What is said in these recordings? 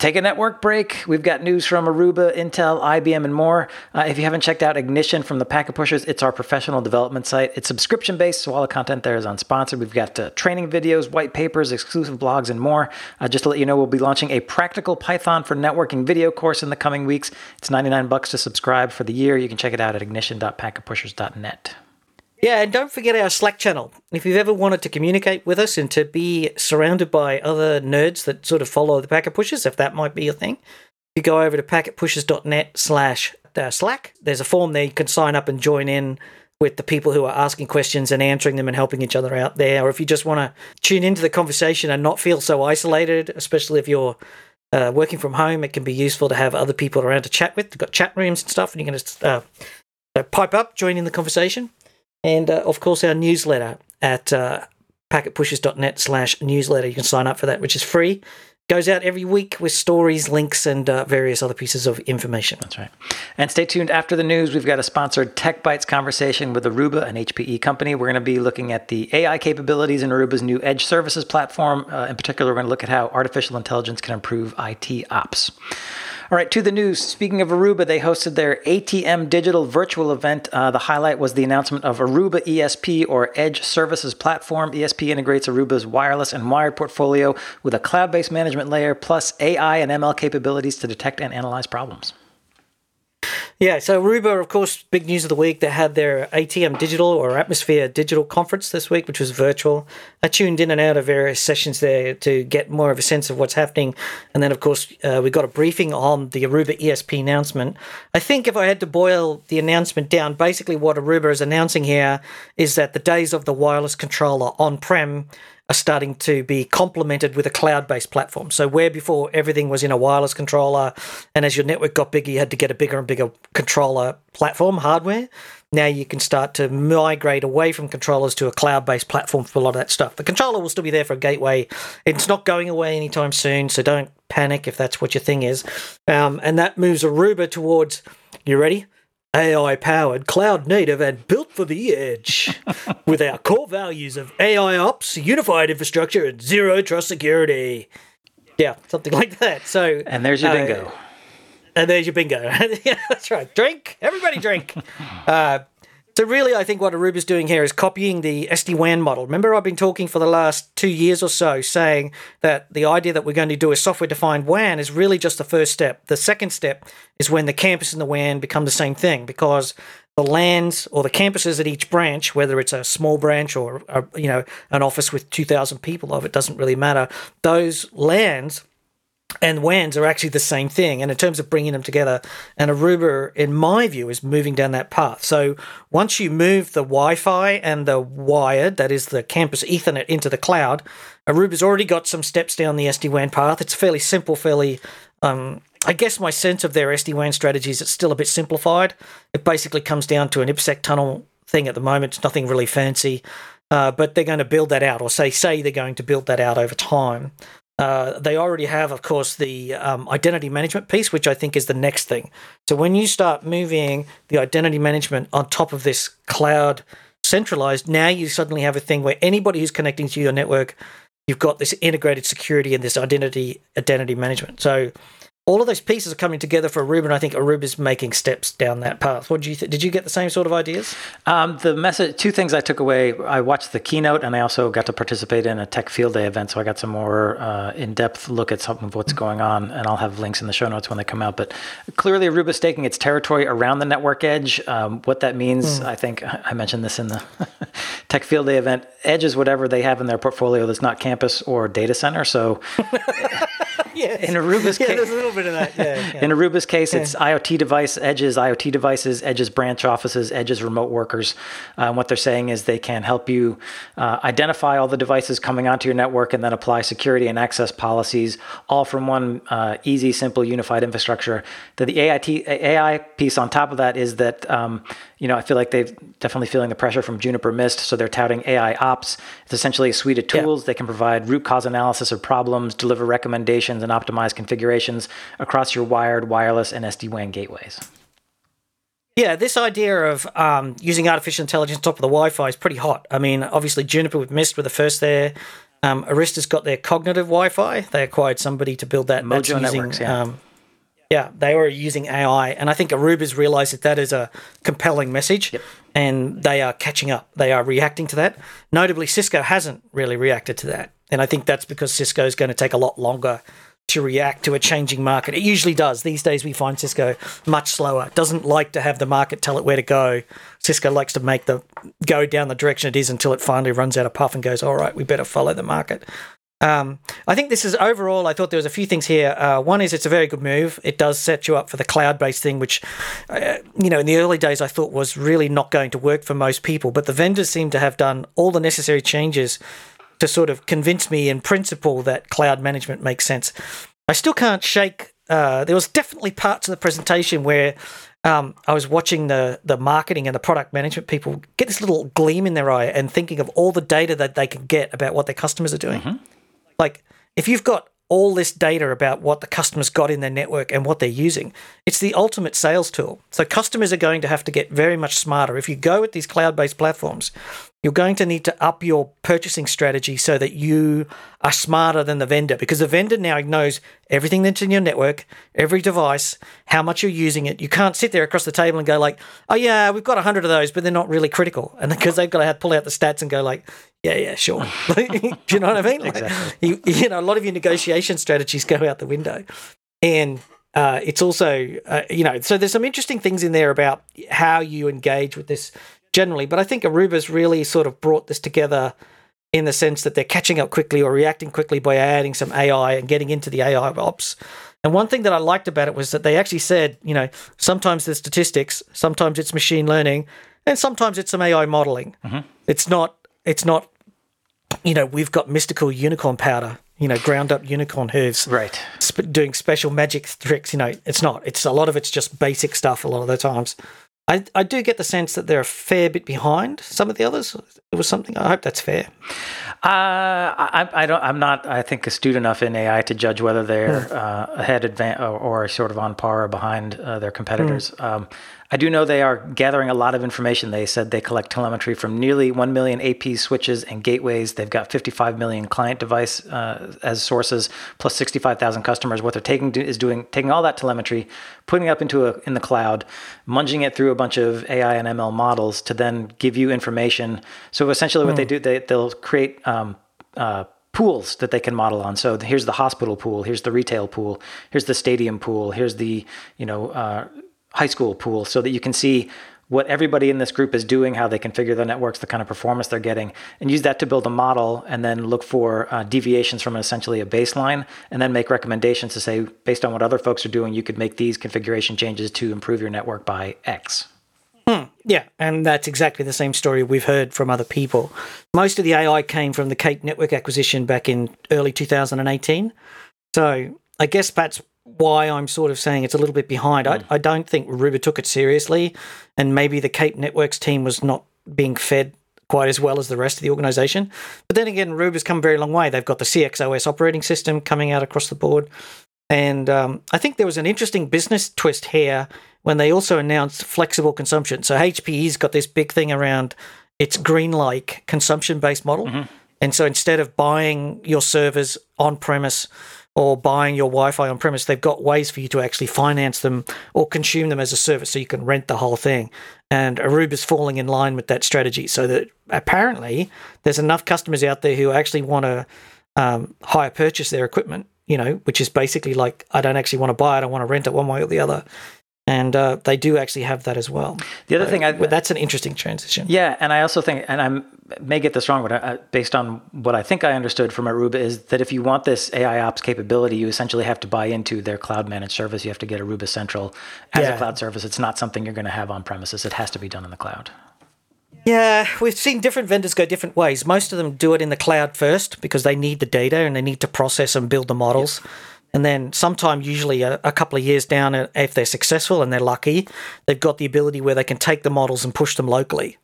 Take a network break. We've got news from Aruba, Intel, IBM, and more. If you haven't checked out Ignition from the Packet Pushers, it's our professional development site. It's subscription-based, so all the content there is unsponsored. We've got training videos, white papers, exclusive blogs, and more. Just to let you know, we'll be launching a practical Python for networking video course in the coming weeks. It's $99 to subscribe for the year. You can check it out at ignition.packetpushers.net. Yeah, and don't forget our Slack channel. If you've ever wanted to communicate with us and to be surrounded by other nerds that sort of follow the Packet Pushers, if that might be your thing, you go over to packetpushers.net/Slack. There's a form there you can sign up and join in with the people who are asking questions and answering them and helping each other out there. Or if you just want to tune into the conversation and not feel so isolated, especially if you're working from home, it can be useful to have other people around to chat with. They've got chat rooms and stuff, and you can just pipe up, join in the conversation. And, of course, our newsletter at packetpushers.net/newsletter. You can sign up for that, which is free. Goes out every week with stories, links, and various other pieces of information. That's right. And stay tuned after the news. We've got a sponsored Tech Bytes conversation with Aruba, an HPE company. We're going to be looking at the AI capabilities in Aruba's new Edge Services Platform. In particular, we're going to look at how artificial intelligence can improve IT ops. All right, to the news. Speaking of Aruba, they hosted their ATM Digital virtual event. The highlight was the announcement of Aruba ESP, or Edge Services Platform. ESP integrates Aruba's wireless and wired portfolio with a cloud-based management layer, plus AI and ML capabilities to detect and analyze problems. Yeah, so Aruba, of course, big news of the week. They had their ATM Digital, or Atmosphere Digital conference this week, which was virtual. I tuned in and out of various sessions there to get more of a sense of what's happening. And then, of course, we got a briefing on the Aruba ESP announcement. I think if I had to boil the announcement down, basically what Aruba is announcing here is that the days of the wireless controller on-prem are starting to be complemented with a cloud-based platform. So where before everything was in a wireless controller, and as your network got bigger, you had to get a bigger and bigger controller platform, hardware. Now you can start to migrate away from controllers to a cloud-based platform for a lot of that stuff. The controller will still be there for a gateway. It's not going away anytime soon, so don't panic if that's what your thing is. And that moves Aruba towards, you ready? AI-powered, cloud-native, and built for the edge with our core values of AIOps, unified infrastructure, and zero-trust security. Yeah, something like that. So, and there's your bingo. And there's your bingo. Yeah, that's right. Drink. Everybody drink. So really, I think what Aruba's doing here is copying the SD-WAN model. Remember, I've been talking for the last 2 years or so saying that the idea that we're going to do a software-defined WAN is really just the first step. The second step is when the campus and the WAN become the same thing, because the LANs or the campuses at each branch, whether it's a small branch or an office with 2,000 people, it doesn't really matter. Those LANs and WANs are actually the same thing. And in terms of bringing them together, and Aruba, in my view, is moving down that path. So once you move the Wi-Fi and the wired, that is the campus Ethernet, into the cloud, Aruba's already got some steps down the SD-WAN path. It's fairly simple, I guess my sense of their SD-WAN strategy is it's still a bit simplified. It basically comes down to an IPsec tunnel thing at the moment. It's nothing really fancy, but they're going to build that out, or say they're going to build that out over time. They already have, of course, the identity management piece, which I think is the next thing. So when you start moving the identity management on top of this cloud centralized, now you suddenly have a thing where anybody who's connecting to your network, you've got this integrated security and this identity management. So all of those pieces are coming together for Aruba, and I think Aruba's making steps down that path. What do you think? Did you get the same sort of ideas? The message. Two things I took away. I watched the keynote, and I also got to participate in a Tech Field Day event, so I got some more in-depth look at some of what's going on, and I'll have links in the show notes when they come out. But clearly, Aruba's staking its territory around the network edge. What that means, I think I mentioned this in the Tech Field Day event. Edge is whatever they have in their portfolio that's not campus or data center. So. Yes. In Aruba's case, there's a little bit of that. Yeah. In Aruba's case, it's IoT devices, Edge's branch offices, Edge's remote workers. What they're saying is they can help you identify all the devices coming onto your network and then apply security and access policies, all from one easy, simple, unified infrastructure. The AI piece on top of that is that I feel like they're definitely feeling the pressure from Juniper Mist, so they're touting AI Ops. It's essentially a suite of tools. They can provide root cause analysis of problems, deliver recommendations, and optimize configurations across your wired, wireless, and SD-WAN gateways. Yeah, this idea of using artificial intelligence on top of the Wi-Fi is pretty hot. I mean, obviously Juniper with Mist were the first there. Arista's got their cognitive Wi-Fi. They acquired somebody to build that. Mojo using, Networks, yeah. Yeah, they were using AI, and I think Aruba's realised that that is a compelling message, yep. And they are catching up. They are reacting to that. Notably, Cisco hasn't really reacted to that, and I think that's because Cisco is going to take a lot longer to react to a changing market. It usually does. These days, we find Cisco much slower. It doesn't like to have the market tell it where to go. Cisco likes to make the go down the direction it is until it finally runs out of puff and goes, all right, we better follow the market. I think this is overall, I thought there was a few things here. One is it's a very good move. It does set you up for the cloud-based thing, which, in the early days I thought was really not going to work for most people. But the vendors seem to have done all the necessary changes to sort of convince me in principle that cloud management makes sense. I still can't shake. There was definitely parts of the presentation where I was watching the marketing and the product management people get this little gleam in their eye and thinking of all the data that they can get about what their customers are doing. Mm-hmm. Like, if you've got all this data about what the customer's got in their network and what they're using, it's the ultimate sales tool. So customers are going to have to get very much smarter. If you go with these cloud-based platforms, you're going to need to up your purchasing strategy so that you are smarter than the vendor, because the vendor now knows everything that's in your network, every device, how much you're using it. You can't sit there across the table and go like, oh, yeah, we've got 100 of those, but they're not really critical. And because they've got to pull out the stats and go like, yeah, sure. Do you know what I mean? Like, exactly. A lot of your negotiation strategies go out the window. And it's also, so there's some interesting things in there about how you engage with this generally. But I think Aruba's really sort of brought this together in the sense that they're catching up quickly or reacting quickly by adding some AI and getting into the AI ops. And one thing that I liked about it was that they actually said, sometimes there's statistics, sometimes it's machine learning, and sometimes it's some AI modeling. Mm-hmm. It's not, we've got mystical unicorn powder, ground up unicorn hooves, right? Doing special magic tricks. It's not. It's a lot of it's just basic stuff. A lot of the times, I do get the sense that they're a fair bit behind some of the others. It was something. I hope that's fair. I don't. I'm not. I think astute enough in AI to judge whether they're ahead, or sort of on par or behind their competitors. Mm. I do know they are gathering a lot of information. They said they collect telemetry from nearly 1 million AP switches and gateways. They've got 55 million client device as sources, plus 65,000 customers. What they're taking all that telemetry, putting it up in the cloud, munging it through a bunch of AI and ML models to then give you information. So essentially what they do, they'll create pools that they can model on. So here's the hospital pool, here's the retail pool, here's the stadium pool, here's the, high school pool, so that you can see what everybody in this group is doing, how they configure their networks, the kind of performance they're getting, and use that to build a model and then look for deviations from essentially a baseline, and then make recommendations to say, based on what other folks are doing, you could make these configuration changes to improve your network by X. Yeah, and that's exactly the same story we've heard from other people. Most of the AI came from the Cape Network acquisition back in early 2018. So I guess that's why I'm sort of saying it's a little bit behind. I don't think Aruba took it seriously, and maybe the Cape Networks team was not being fed quite as well as the rest of the organization. But then again, Aruba's come a very long way. They've got the CXOS operating system coming out across the board. And I think there was an interesting business twist here when they also announced flexible consumption. So HPE's got this big thing around its green-like consumption-based model. Mm-hmm. And so instead of buying your servers on-premise or buying your Wi-Fi on-premise, they've got ways for you to actually finance them or consume them as a service, so you can rent the whole thing. And Aruba's falling in line with that strategy, so that apparently there's enough customers out there who actually want to hire purchase their equipment, which is basically like, I don't actually want to buy it, I want to rent it one way or the other. And they do actually have that as well. The other thing, that's an interesting transition. Yeah, and I also think, and I may get this wrong, but based on what I think I understood from Aruba, is that if you want this AIOps capability, you essentially have to buy into their cloud managed service. You have to get Aruba Central as a cloud service. It's not something you're going to have on premises. It has to be done in the cloud. Yeah, we've seen different vendors go different ways. Most of them do it in the cloud first because they need the data and they need to process and build the models. Yes. And then sometime, usually a couple of years down, if they're successful and they're lucky, they've got the ability where they can take the models and push them locally.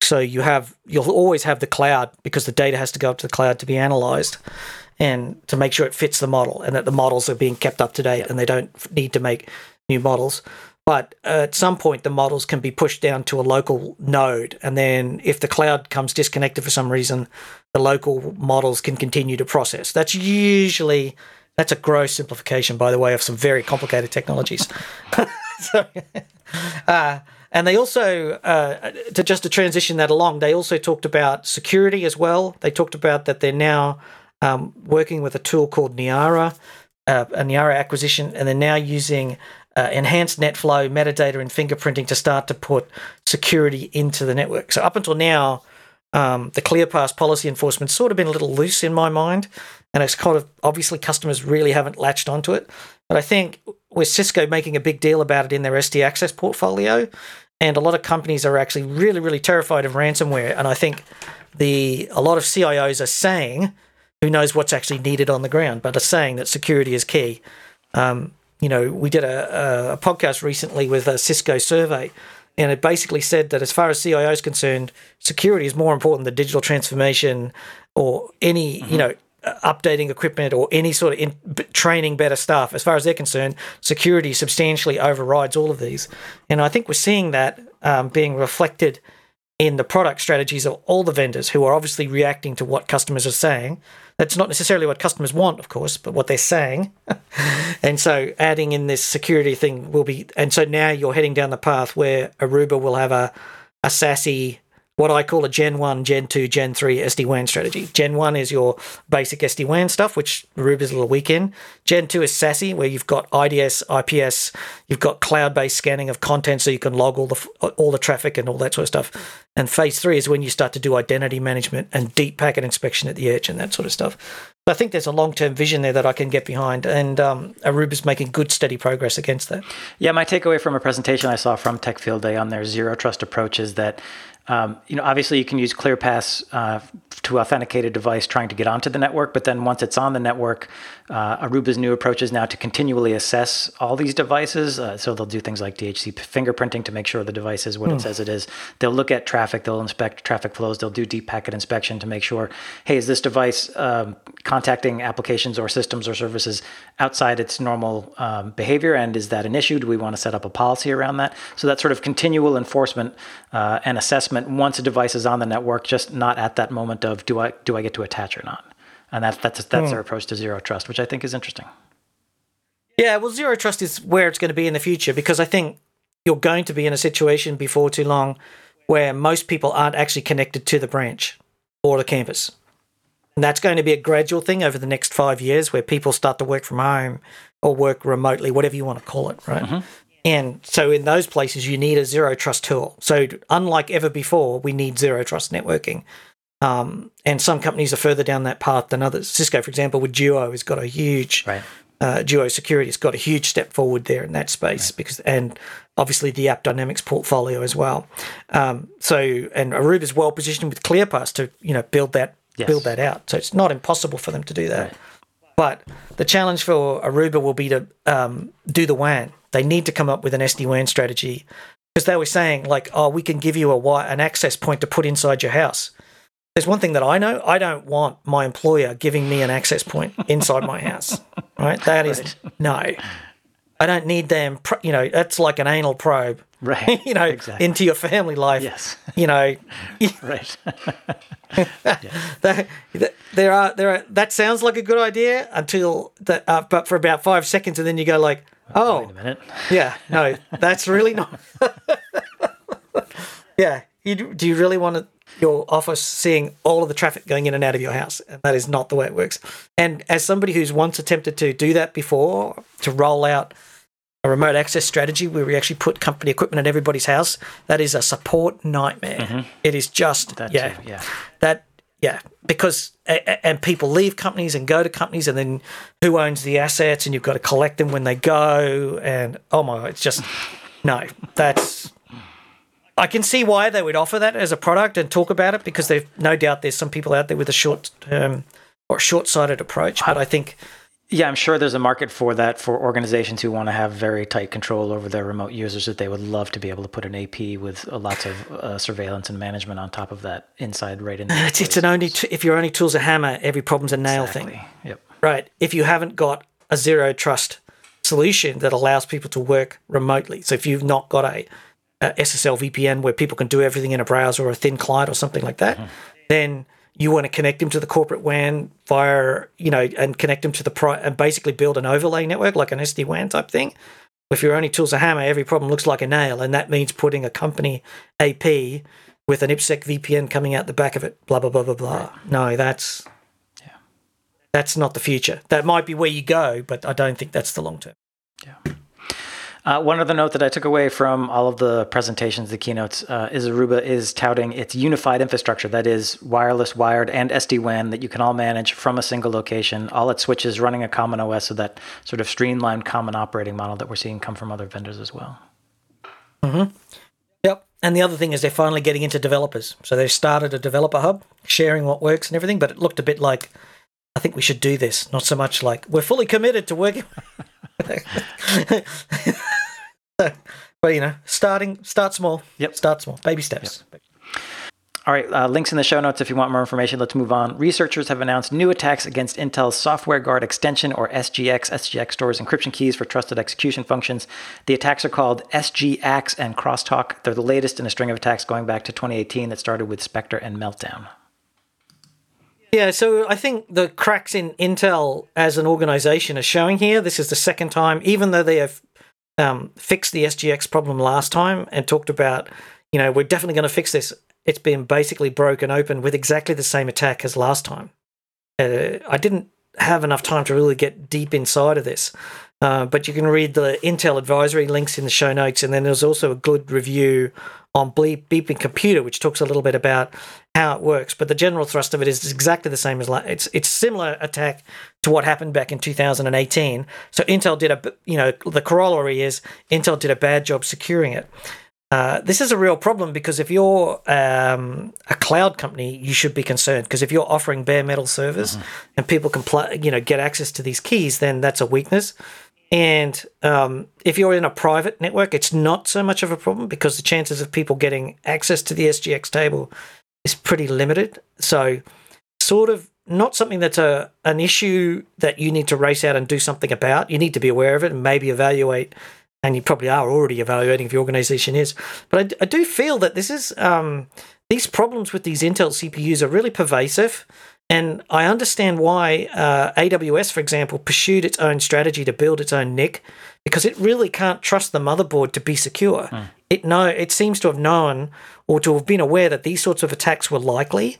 So you'll always have the cloud, because the data has to go up to the cloud to be analyzed and to make sure it fits the model, and that the models are being kept up to date and they don't need to make new models. But at some point, the models can be pushed down to a local node. And then if the cloud comes disconnected for some reason, the local models can continue to process. That's usually, that's a gross simplification, by the way, of some very complicated technologies. And they also, to transition that along, they also talked about security as well. They talked about that they're now working with a tool called Niara, a Niara acquisition, and they're now using enhanced NetFlow, metadata, and fingerprinting to start to put security into the network. So up until now, the ClearPass policy enforcement's sort of been a little loose in my mind, and it's kind of obviously customers really haven't latched onto it. But I think with Cisco making a big deal about it in their SD Access portfolio, and a lot of companies are actually really, really terrified of ransomware. And I think a lot of CIOs are saying, who knows what's actually needed on the ground, but are saying that security is key. You know, we did a podcast recently with a Cisco survey, and it basically said that as far as CIO is concerned, security is more important than digital transformation or any, you know, updating equipment or any sort of training better staff. As far as they're concerned, security substantially overrides all of these. And I think we're seeing that being reflected in the product strategies of all the vendors who are obviously reacting to what customers are saying. That's not necessarily what customers want, of course, but what they're saying. And so adding in this security thing will be, and so now you're heading down the path where Aruba will have a SASE, what I call a Gen 1, Gen 2, Gen 3 SD-WAN strategy. Gen 1 is your basic SD-WAN stuff, which Aruba's a little weak in. Gen 2 is SASE, where you've got IDS, IPS, you've got cloud-based scanning of content so you can log all the traffic and all that sort of stuff. And phase 3 is when you start to do identity management and deep packet inspection at the edge and that sort of stuff. But I think there's a long-term vision there that I can get behind, and Aruba's making good, steady progress against that. Yeah, my takeaway from a presentation I saw from Tech Field Day on their zero-trust approach is that obviously you can use ClearPass to authenticate a device trying to get onto the network, but then once it's on the network, Aruba's new approach is now to continually assess all these devices. So they'll do things like DHCP fingerprinting to make sure the device is what it says it is. They'll look at traffic, they'll inspect traffic flows, they'll do deep packet inspection to make sure, hey, is this device contacting applications or systems or services outside its normal behavior, and is that an issue? Do we want to set up a policy around that? So that sort of continual enforcement and assessment once a device is on the network, just not at that moment of do I get to attach or not. And that's their approach to zero trust, which I think is interesting. Yeah, well, zero trust is where it's going to be in the future, because I think you're going to be in a situation before too long where most people aren't actually connected to the branch or the campus. And that's going to be a gradual thing over the next 5 years where people start to work from home or work remotely, whatever you want to call it, right? Mm-hmm. And so in those places, you need a zero trust tool. So unlike ever before, we need zero trust networking. And some companies are further down that path than others. Cisco, for example, with Duo has got a huge, Duo Security has got a huge step forward there in that space, because, and obviously the AppDynamics portfolio as well. And Aruba's well positioned with ClearPass to, build that out. So it's not impossible for them to do that. Right. But the challenge for Aruba will be to do the WAN. They need to come up with an SD-WAN strategy, because they were saying, like, oh, we can give you an access point to put inside your house. There's one thing that I know. I don't want my employer giving me an access point inside my house, right? That is, no. I don't need them, that's like an anal probe, right? Exactly. Into your family life. Yes. Right. That sounds like a good idea but for about 5 seconds, and then you go like, oh, wait a minute. Yeah, no, that's really not. Yeah. Do you really want your office seeing all of the traffic going in and out of your house? And that is not the way it works. And as somebody who's once attempted to do that before, to roll out a remote access strategy where we actually put company equipment at everybody's house, that is a support nightmare. Mm-hmm. It is just, because and people leave companies and go to companies, and then who owns the assets, and you've got to collect them when they go, and oh my God, it's just, no, that's... I can see why they would offer that as a product and talk about it, because there's no doubt there's some people out there with a short-term or short-sighted approach. But I think... Yeah, I'm sure there's a market for that, for organizations who want to have very tight control over their remote users, that they would love to be able to put an AP with lots of surveillance and management on top of that inside, right in there. It's if your only tool's a hammer, every problem's a nail thing. Yep. Right. If you haven't got a zero trust solution that allows people to work remotely. So if you've not got a SSL VPN where people can do everything in a browser or a thin client or something like that, then you want to connect them to the corporate WAN via, you know, and connect them to the and basically build an overlay network like an SD-WAN type thing. If your only tool's a hammer, every problem looks like a nail, and that means putting a company AP with an IPsec VPN coming out the back of it, blah, blah, blah, blah, blah. Right. No, that's not the future. That might be where you go, but I don't think that's the long term. Yeah. One other note that I took away from all of the presentations, the keynotes, is Aruba is touting its unified infrastructure, that is wireless, wired, and SD-WAN that you can all manage from a single location, all its switches running a common OS, so that sort of streamlined common operating model that we're seeing come from other vendors as well. Mm-hmm. Yep. And the other thing is they're finally getting into developers. So they've started a developer hub, sharing what works and everything, but it looked a bit like, I think we should do this, not so much like, we're fully committed to working... But, you know, start small. Yep. Start small. Baby steps. Yep. All right. Links in the show notes if you want more information. Let's move on. Researchers have announced new attacks against Intel's Software Guard Extension, or SGX. SGX stores encryption keys for trusted execution functions. The attacks are called SGX and Crosstalk. They're the latest in a string of attacks going back to 2018 that started with Spectre and Meltdown. Yeah, so I think the cracks in Intel as an organization are showing here. This is the second time, even though they have fixed the SGX problem last time and talked about, you know, we're definitely going to fix this. It's been basically broken open with exactly the same attack as last time. I didn't have enough time to really get deep inside of this, but you can read the Intel advisory links in the show notes, and then there's also a good review on Beeping Computer, which talks a little bit about how it works. But the general thrust of it is exactly the same as it's similar attack to what happened back in 2018. So Intel did the corollary is Intel did a bad job securing it. This is a real problem because if you're a cloud company, you should be concerned, because if you're offering bare metal servers and people can get access to these keys, then that's a weakness. And if you're in a private network, it's not so much of a problem because the chances of people getting access to the SGX table is pretty limited. So sort of not something that's an issue that you need to race out and do something about. You need to be aware of it and maybe evaluate, and you probably are already evaluating if your organization is. But I do feel that this is these problems with these Intel CPUs are really pervasive. And I understand why AWS, for example, pursued its own strategy to build its own NIC, because it really can't trust the motherboard to be secure. It seems to have known or to have been aware that these sorts of attacks were likely,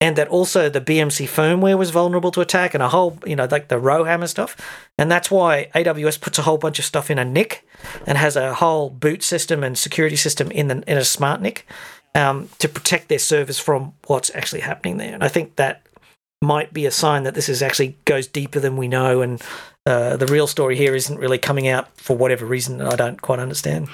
and that also the BMC firmware was vulnerable to attack and a whole, like the row hammer stuff. And that's why AWS puts a whole bunch of stuff in a NIC and has a whole boot system and security system in a smart NIC to protect their servers from what's actually happening there. And I think that might be a sign that this is actually goes deeper than we know, and the real story here isn't really coming out for whatever reason I don't quite understand.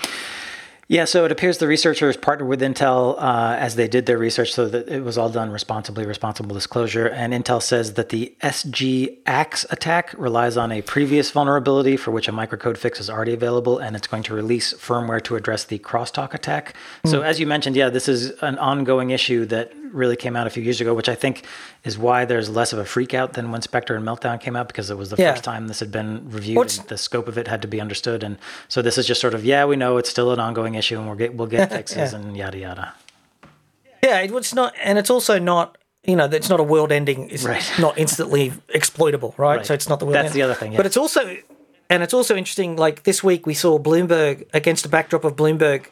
Yeah, so it appears the researchers partnered with Intel as they did their research, so that it was all done responsibly, responsible disclosure. And Intel says that the SGX attack relies on a previous vulnerability for which a microcode fix is already available, and it's going to release firmware to address the Crosstalk attack. So as you mentioned, this is an ongoing issue that really came out a few years ago, which I think is why there's less of a freak out than when Spectre and Meltdown came out, because it was the first time this had been reviewed. And the scope of it had to be understood. And so this is just sort of, we know it's still an ongoing issue and we'll get fixes and yada, yada. Yeah, it's not, and it's also not, it's not a world ending. It's not instantly exploitable, right? So it's not the world ending. That's the other thing. Yeah. But it's also, and it's also interesting, like this week we saw Bloomberg, against the backdrop of Bloomberg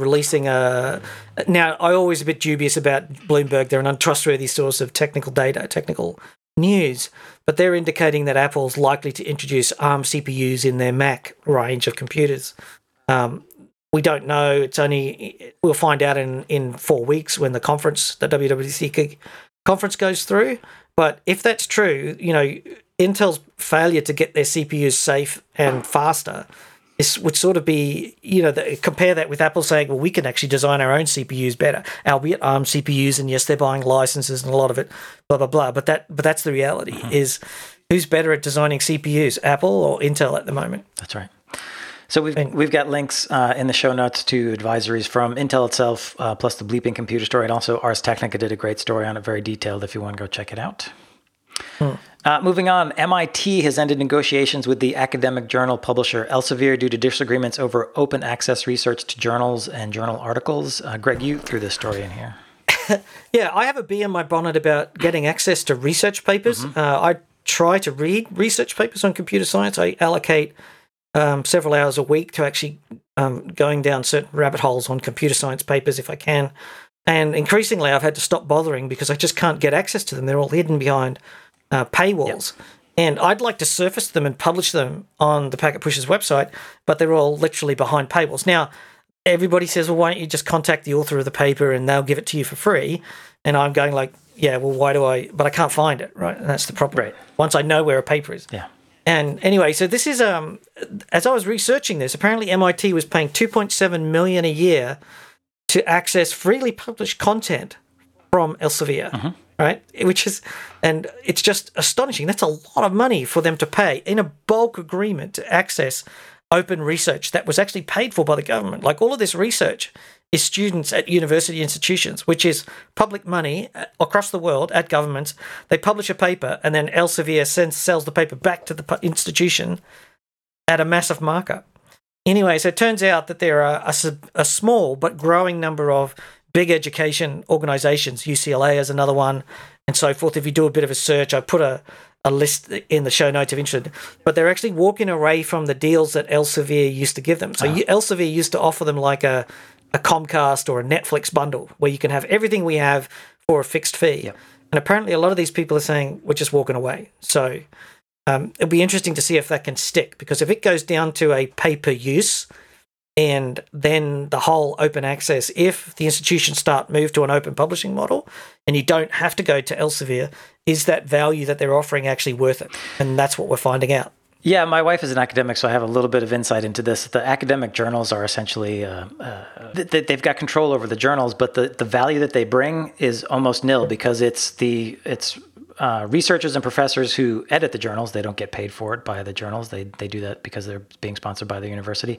releasing a... Now, I'm always a bit dubious about Bloomberg. They're an untrustworthy source of technical data, technical news. But they're indicating that Apple's likely to introduce ARM CPUs in their Mac range of computers. We don't know. We'll find out in 4 weeks when the WWDC conference goes through. But if that's true, Intel's failure to get their CPUs safe and faster would sort of be, compare that with Apple saying, well, we can actually design our own CPUs better, albeit ARM CPUs, and yes, they're buying licenses and a lot of it, blah, blah, blah. But that's the reality is who's better at designing CPUs, Apple or Intel at the moment? That's right. So we've got links in the show notes to advisories from Intel itself, plus the Bleeping Computer story, and also Ars Technica did a great story on it, very detailed if you want to go check it out. Moving on, MIT has ended negotiations with the academic journal publisher Elsevier due to disagreements over open access research to journals and journal articles. Greg, you threw this story in here. Yeah, I have a bee in my bonnet about getting access to research papers. Mm-hmm. I try to read research papers on computer science. I allocate several hours a week to actually going down certain rabbit holes on computer science papers if I can. And increasingly, I've had to stop bothering because I just can't get access to them. They're all hidden behind paywalls. Yep. And I'd like to surface them and publish them on the Packet Pushers website, but they're all literally behind paywalls. Now, everybody says, well, why don't you just contact the author of the paper and they'll give it to you for free? And I'm going like, yeah, well, why do I? But I can't find it, right? And that's the problem. Right. Once I know where a paper is. Yeah. And anyway, so this is, as I was researching this, apparently MIT was paying $2.7 million a year to access freely published content from Elsevier, right? Which is, and it's just astonishing. That's a lot of money for them to pay in a bulk agreement to access open research that was actually paid for by the government. Like all of this research is students at university institutions, which is public money across the world at governments. They publish a paper and then Elsevier sells the paper back to the institution at a massive markup. Anyway, so it turns out that there are a small but growing number of big education organizations. UCLA is another one, and so forth. If you do a bit of a search, I put a list in the show notes if interested. But they're actually walking away from the deals that Elsevier used to give them. So Elsevier used to offer them like a Comcast or a Netflix bundle where you can have everything we have for a fixed fee. Yep. And apparently a lot of these people are saying, we're just walking away. So it'll be interesting to see if that can stick, because if it goes down to a pay-per-use and then the whole open access, if the institutions start move to an open publishing model and you don't have to go to Elsevier, is that value that they're offering actually worth it? And that's what we're finding out. Yeah, my wife is an academic, so I have a little bit of insight into this. The academic journals are essentially, they've got control over the journals, but the value that they bring is almost nil, because it's researchers and professors who edit the journals. They don't get paid for it by the journals. They do that because they're being sponsored by the university.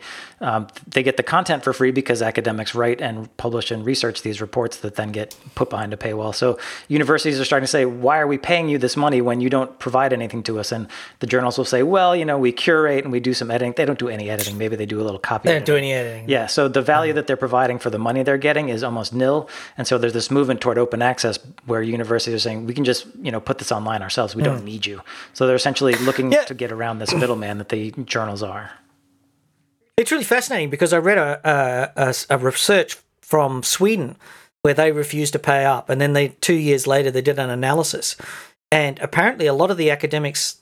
They get the content for free because academics write and publish and research these reports that then get put behind a paywall. So universities are starting to say, why are we paying you this money when you don't provide anything to us? And the journals will say, well, you know, we curate and we do some editing. They don't do any editing. Maybe they do a little copy. They don't do any editing. Yeah. So the value that they're providing for the money they're getting is almost nil. And so there's this movement toward open access where universities are saying, we can just, you know, put this online ourselves. We don't need you. So they're essentially looking to get around this middleman that the journals are. It's really fascinating, because I read a research from Sweden where they refused to pay up, and then 2 years later they did an analysis, and apparently a lot of the academics,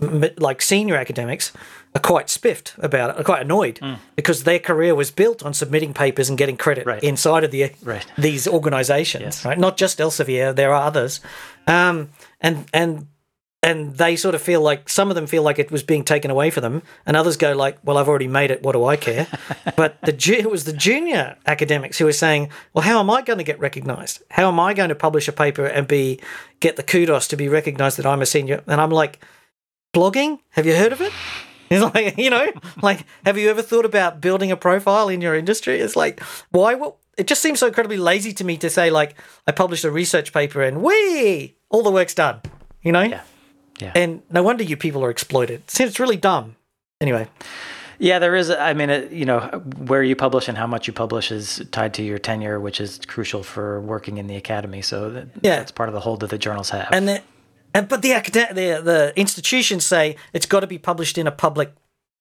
like senior academics, are quite spiffed about it, are quite annoyed, because their career was built on submitting papers and getting credit inside of these organizations, right? Not just Elsevier, there are others. And they sort of feel like, some of them feel like it was being taken away from them, and others go like, well, I've already made it, what do I care? But it was the junior academics who were saying, well, how am I going to get recognized? How am I going to publish a paper and get the kudos to be recognized that I'm a senior? And I'm like, blogging? Have you heard of it? It's like, you know, like, have you ever thought about building a profile in your industry? It's like, why? Well, it just seems so incredibly lazy to me to say, like, I published a research paper and all the work's done, you know? Yeah. Yeah. And no wonder you people are exploited. It's really dumb. Anyway. Yeah, there is. I mean, you know, where you publish and how much you publish is tied to your tenure, which is crucial for working in the academy. So that's part of the hold that the journals have. And but the institutions say it's got to be published in a public,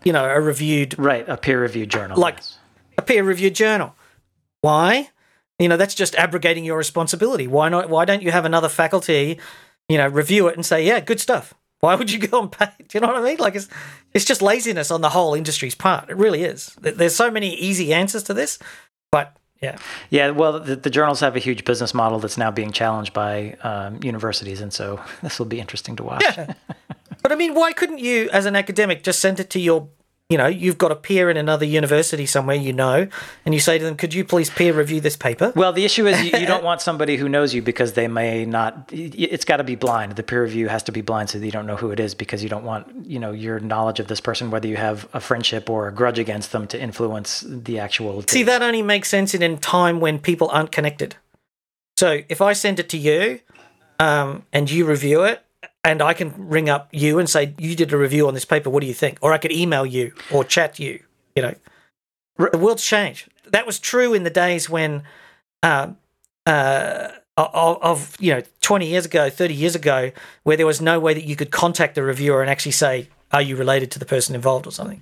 you know, a peer-reviewed journal. Like a peer-reviewed journal. Why? You know, that's just abrogating your responsibility. Why not? Why don't you have another faculty, you know, review it and say, yeah, good stuff? Why would you go and pay? Do you know what I mean? Like, it's just laziness on the whole industry's part. It really is. There's so many easy answers to this, but... Yeah. Well, the journals have a huge business model that's now being challenged by universities, and so this will be interesting to watch. Yeah. But I mean, why couldn't you, as an academic, just send it to your, you know, you've got a peer in another university somewhere, you know, and you say to them, could you please peer review this paper? Well, the issue is you don't want somebody who knows you, because they may not, it's got to be blind. The peer review has to be blind so that you don't know who it is, because you don't want, you know, your knowledge of this person, whether you have a friendship or a grudge against them, to influence the actual. See, that only makes sense in time when people aren't connected. So if I send it to you and you review it, and I can ring up you and say, you did a review on this paper, what do you think? Or I could email you or chat you, you know. The world's changed. That was true in the days when, you know, 20 years ago, 30 years ago, where there was no way that you could contact the reviewer and actually say, are you related to the person involved or something?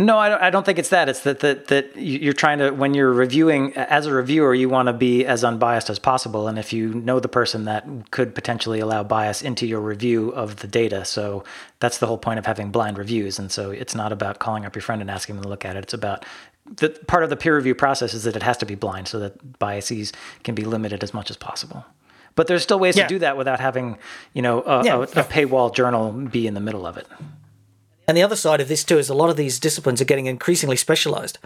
No, I don't think it's that. It's that you're trying to, when you're reviewing, as a reviewer, you want to be as unbiased as possible. And if you know the person, that could potentially allow bias into your review of the data. So that's the whole point of having blind reviews. And so it's not about calling up your friend and asking them to look at it. It's about, the part of the peer review process is that it has to be blind so that biases can be limited as much as possible. But there's still ways to do that without having, you know, a paywall journal be in the middle of it. And the other side of this, too, is a lot of these disciplines are getting increasingly specialized.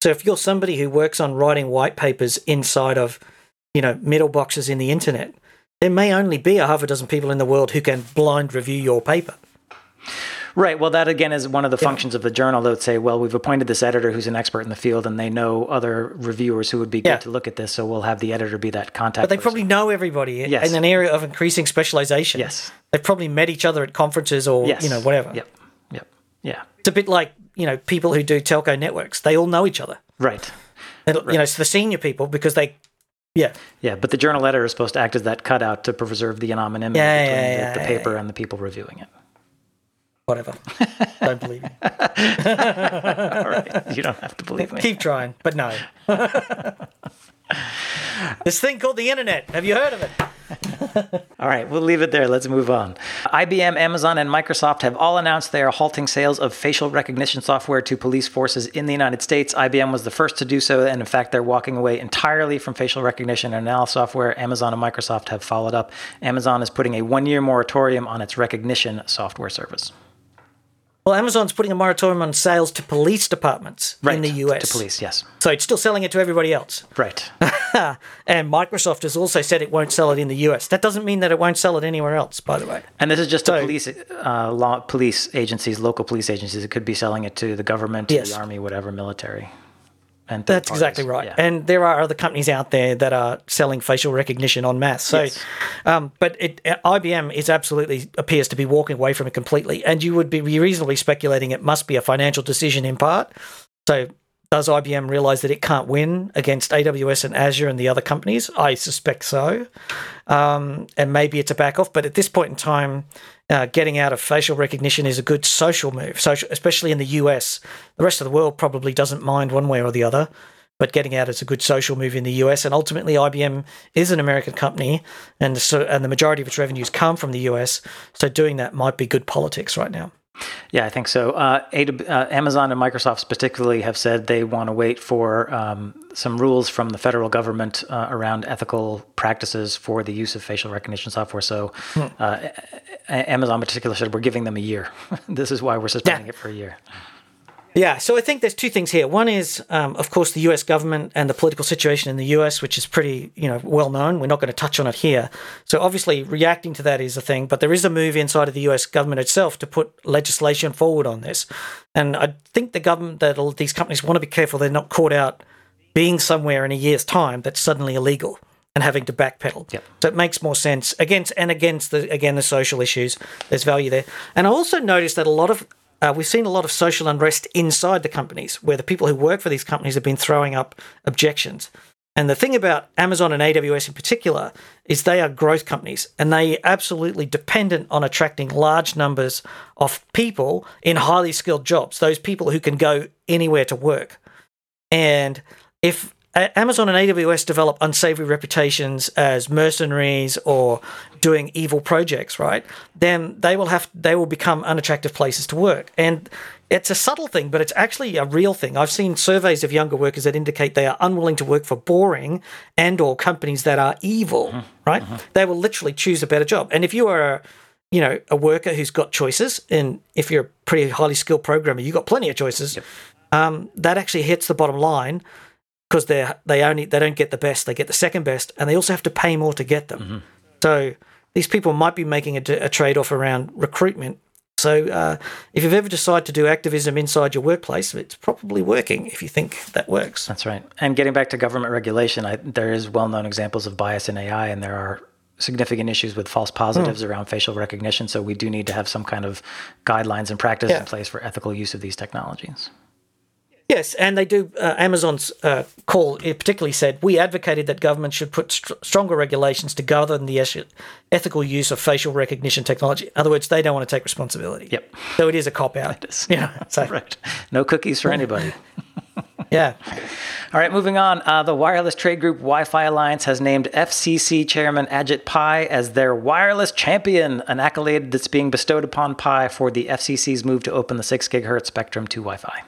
So if you're somebody who works on writing white papers inside of, you know, middle boxes in the internet, there may only be a half a dozen people in the world who can blind review your paper. Right. Well, that, again, is one of the functions of the journal. They would say, well, we've appointed this editor who's an expert in the field, and they know other reviewers who would be good to look at this, so we'll have the editor be that contact. But they probably know everybody in an area of increasing specialization. Yes. They've probably met each other at conferences or, you know, whatever. Yep. Yeah. It's a bit like, you know, people who do telco networks. They all know each other. Right. And, you know, it's the senior people because they, Yeah, but the journal editor is supposed to act as that cutout to preserve the anonymity between the paper and the people reviewing it. Whatever. Don't believe me. All right. You don't have to believe me. Keep trying, but no. This thing called the internet. Have you heard of it? All right, we'll leave it there. Let's move on. IBM, Amazon, and Microsoft have all announced they are halting sales of facial recognition software to police forces in the United States. IBM was the first to do so, and in fact, they're walking away entirely from facial recognition and analysis software. Amazon and Microsoft have followed up. Amazon is putting a one-year moratorium on its recognition software service. Well, Amazon's putting a moratorium on sales to police departments in the US. To police, yes. So it's still selling it to everybody else. Right. And Microsoft has also said it won't sell it in the US. That doesn't mean that it won't sell it anywhere else, by the way. And this is just to police agencies, local police agencies. It could be selling it to the government, to the army, whatever, military. And that's parties. Exactly right. Yeah. And there are other companies out there that are selling facial recognition en masse. So, but IBM is absolutely appears to be walking away from it completely. And you would be reasonably speculating it must be a financial decision in part. So does IBM realize that it can't win against AWS and Azure and the other companies? I suspect so. And maybe it's a back off. But at this point in time, getting out of facial recognition is a good social move, especially in the US. The rest of the world probably doesn't mind one way or the other, but getting out is a good social move in the US. And ultimately, IBM is an American company, and the majority of its revenues come from the US. So doing that might be good politics right now. Yeah, I think so. Amazon and Microsoft particularly have said they want to wait for some rules from the federal government around ethical practices for the use of facial recognition software. So Amazon in particular said, we're giving them a year. This is why we're suspending it for a year. Yeah, so I think there's two things here. One is, of course, the U.S. government and the political situation in the U.S., which is pretty, you know, well known. We're not going to touch on it here. So obviously reacting to that is a thing, but there is a move inside of the U.S. government itself to put legislation forward on this. And I think the government, that these companies want to be careful they're not caught out being somewhere in a year's time that's suddenly illegal and having to backpedal. Yep. So it makes more sense against the social issues. There's value there. And I also noticed that we've seen a lot of social unrest inside the companies where the people who work for these companies have been throwing up objections. And the thing about Amazon and AWS in particular is they are growth companies and they are absolutely dependent on attracting large numbers of people in highly skilled jobs, those people who can go anywhere to work. And if Amazon and AWS develop unsavory reputations as mercenaries or doing evil projects, right? Then they will become unattractive places to work. And it's a subtle thing, but it's actually a real thing. I've seen surveys of younger workers that indicate they are unwilling to work for boring and/or companies that are evil, right? Mm-hmm. They will literally choose a better job. And if you are a worker who's got choices, and if you're a pretty highly skilled programmer, you've got plenty of choices. Yep. That actually hits the bottom line. Because they don't get the best, they get the second best, and they also have to pay more to get them. Mm-hmm. So these people might be making a trade-off around recruitment. So if you've ever decided to do activism inside your workplace, it's probably working if you think that works. That's right. And getting back to government regulation, there is well-known examples of bias in AI, and there are significant issues with false positives around facial recognition. So we do need to have some kind of guidelines and practice in place for ethical use of these technologies. Yes, and they do. Amazon's call it particularly said, we advocated that government should put stronger regulations to govern the ethical use of facial recognition technology. In other words, they don't want to take responsibility. Yep. So it is a cop-out. It is. Right. No cookies for anybody. Yeah. All right, moving on. The wireless trade group Wi-Fi Alliance has named FCC Chairman Ajit Pai as their wireless champion, an accolade that's being bestowed upon Pai for the FCC's move to open the 6 gigahertz spectrum to Wi-Fi.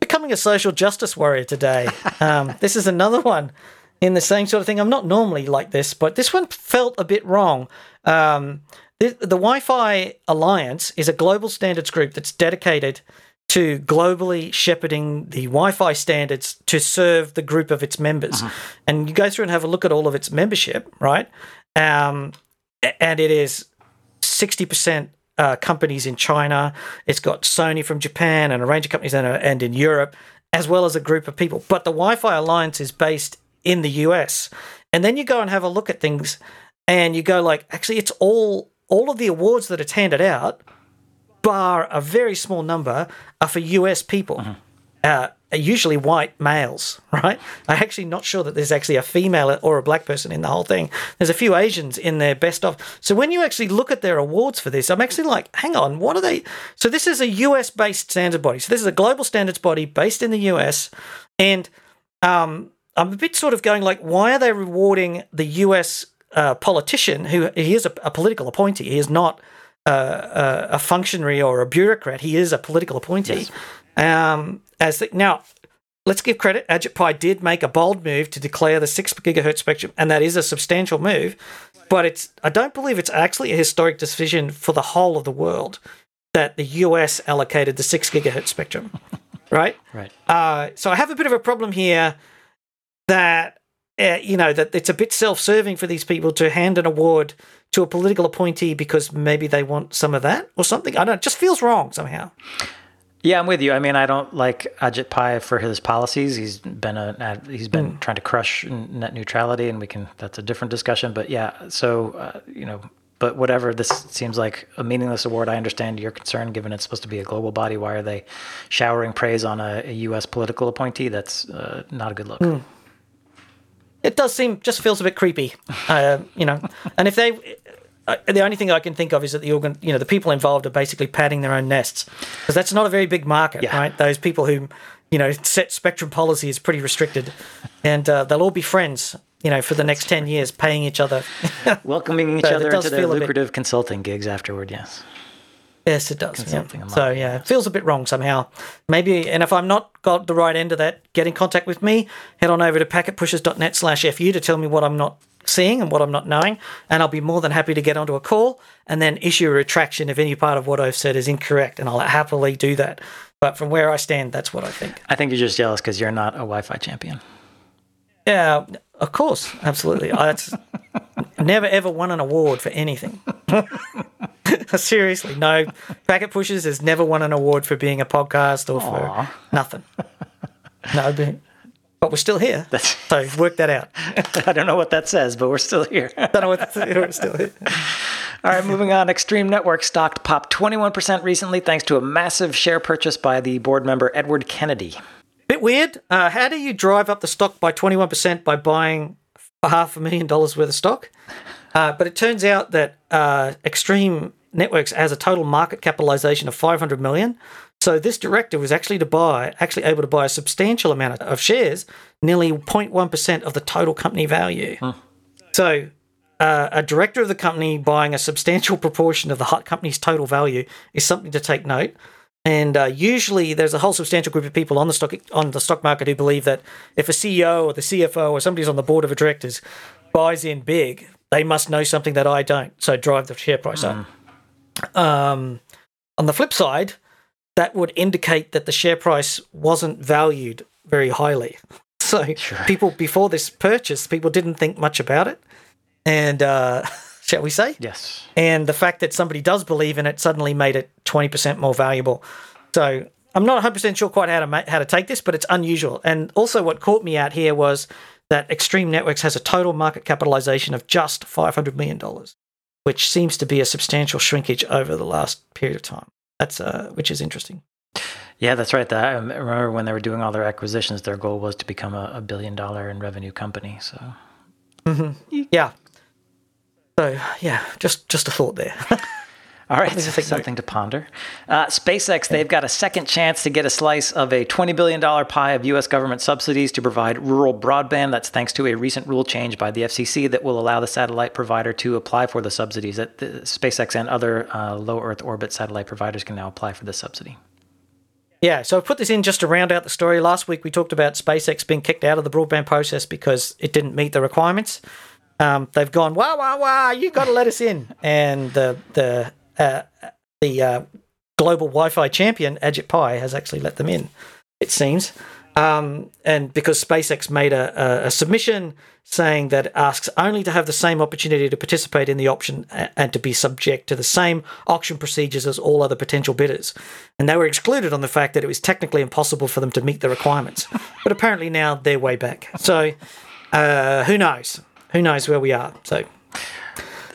Becoming a social justice warrior today. This is another one in the same sort of thing. I'm not normally like this, but this one felt a bit wrong. The Wi-Fi Alliance is a global standards group that's dedicated to globally shepherding the Wi-Fi standards to serve the group of its members. And you go through and have a look at all of its membership, right? And it is 60% companies in China. It's got Sony from Japan and a range of companies and in Europe, as well as a group of people. But the Wi-Fi Alliance is based in the US. And then you go and have a look at things and you go like, actually, it's all of the awards that it's handed out, bar a very small number, are for US people, usually white males, right? I'm actually not sure that there's actually a female or a black person in the whole thing. There's a few Asians in their best of. So when you actually look at their awards for this, I'm actually like, hang on, what are they? So this is a US-based standard body. So this is a global standards body based in the US. And I'm a bit sort of going like, why are they rewarding the US politician who he is a political appointee? He is not a functionary or a bureaucrat. He is a political appointee. Yes. Now, let's give credit. Ajit Pai did make a bold move to declare the 6 gigahertz spectrum, and that is a substantial move, but I don't believe it's actually a historic decision for the whole of the world that the US allocated the 6 gigahertz spectrum, right? Right. So I have a bit of a problem here that that it's a bit self-serving for these people to hand an award to a political appointee because maybe they want some of that or something. I don't know. It just feels wrong somehow. Yeah, I'm with you. I mean, I don't like Ajit Pai for his policies. He's been trying to crush net neutrality, and that's a different discussion. But yeah, so but whatever, this seems like a meaningless award. I understand your concern, given it's supposed to be a global body. Why are they showering praise on a U.S. political appointee? That's not a good look. Mm. It does seem, just feels a bit creepy, and if they, the only thing I can think of is that the people involved are basically padding their own nests, because that's not a very big market, right? Those people who, set spectrum policy is pretty restricted, and they'll all be friends, for the next 10 years, paying each other. Welcoming each other into their lucrative consulting gigs afterward, yes. Yes, it does. Yeah. So, yeah, it feels a bit wrong somehow. Maybe, and if I'm not got the right end of that, get in contact with me. Head on over to packetpushers.net/FU to tell me what I'm not seeing and what I'm not knowing, and I'll be more than happy to get onto a call and then issue a retraction if any part of what I've said is incorrect, and I'll happily do that. But from where I stand, that's what I think. I think you're just jealous because you're not a Wi-Fi champion. Yeah, of course. Absolutely. I've never, ever won an award for anything. Seriously, no. Packet Pushers has never won an award for being a podcast or for nothing. No, but we're still here. So work that out. I don't know what that says, but we're still here. We're still here. All right, moving on. Extreme Networks stock popped 21% recently thanks to a massive share purchase by the board member Edward Kennedy. Bit weird. How do you drive up the stock by 21% by buying $500,000 worth of stock? But it turns out that Extreme Networks has a total market capitalization of $500 million. So this director was actually able to buy a substantial amount of shares, nearly 0.1% of the total company value. Huh. So a director of the company buying a substantial proportion of the company's total value is something to take note. And usually there's a whole substantial group of people on the stock market who believe that if a CEO or the CFO or somebody's on the board of directors buys in big, they must know something that I don't, so drive the share price up. On the flip side, that would indicate that the share price wasn't valued very highly. So people before this purchase, people didn't think much about it. And shall we say? Yes. And the fact that somebody does believe in it suddenly made it 20% more valuable. So I'm not 100% sure quite how to take this, but it's unusual. And also what caught me out here was that Extreme Networks has a total market capitalization of just $500 million, which seems to be a substantial shrinkage over the last period of time. That's which is interesting. Yeah, that's right. I remember when they were doing all their acquisitions, their goal was to become a $1 billion in revenue company. So, yeah. So, yeah, just a thought there. All right, something to ponder. SpaceX, they've got a second chance to get a slice of a $20 billion pie of U.S. government subsidies to provide rural broadband. That's thanks to a recent rule change by the FCC that will allow the satellite provider to apply for the subsidies. SpaceX and other low Earth orbit satellite providers can now apply for the subsidy. Yeah, so I put this in just to round out the story. Last week we talked about SpaceX being kicked out of the broadband process because it didn't meet the requirements. They've gone, wah, wah, wah, you've got to let us in. And the global Wi-Fi champion, Ajit Pai, has actually let them in, it seems. And because SpaceX made a submission saying that it asks only to have the same opportunity to participate in the auction and to be subject to the same auction procedures as all other potential bidders. And they were excluded on the fact that it was technically impossible for them to meet the requirements. But apparently now they're way back. So who knows? Who knows where we are? So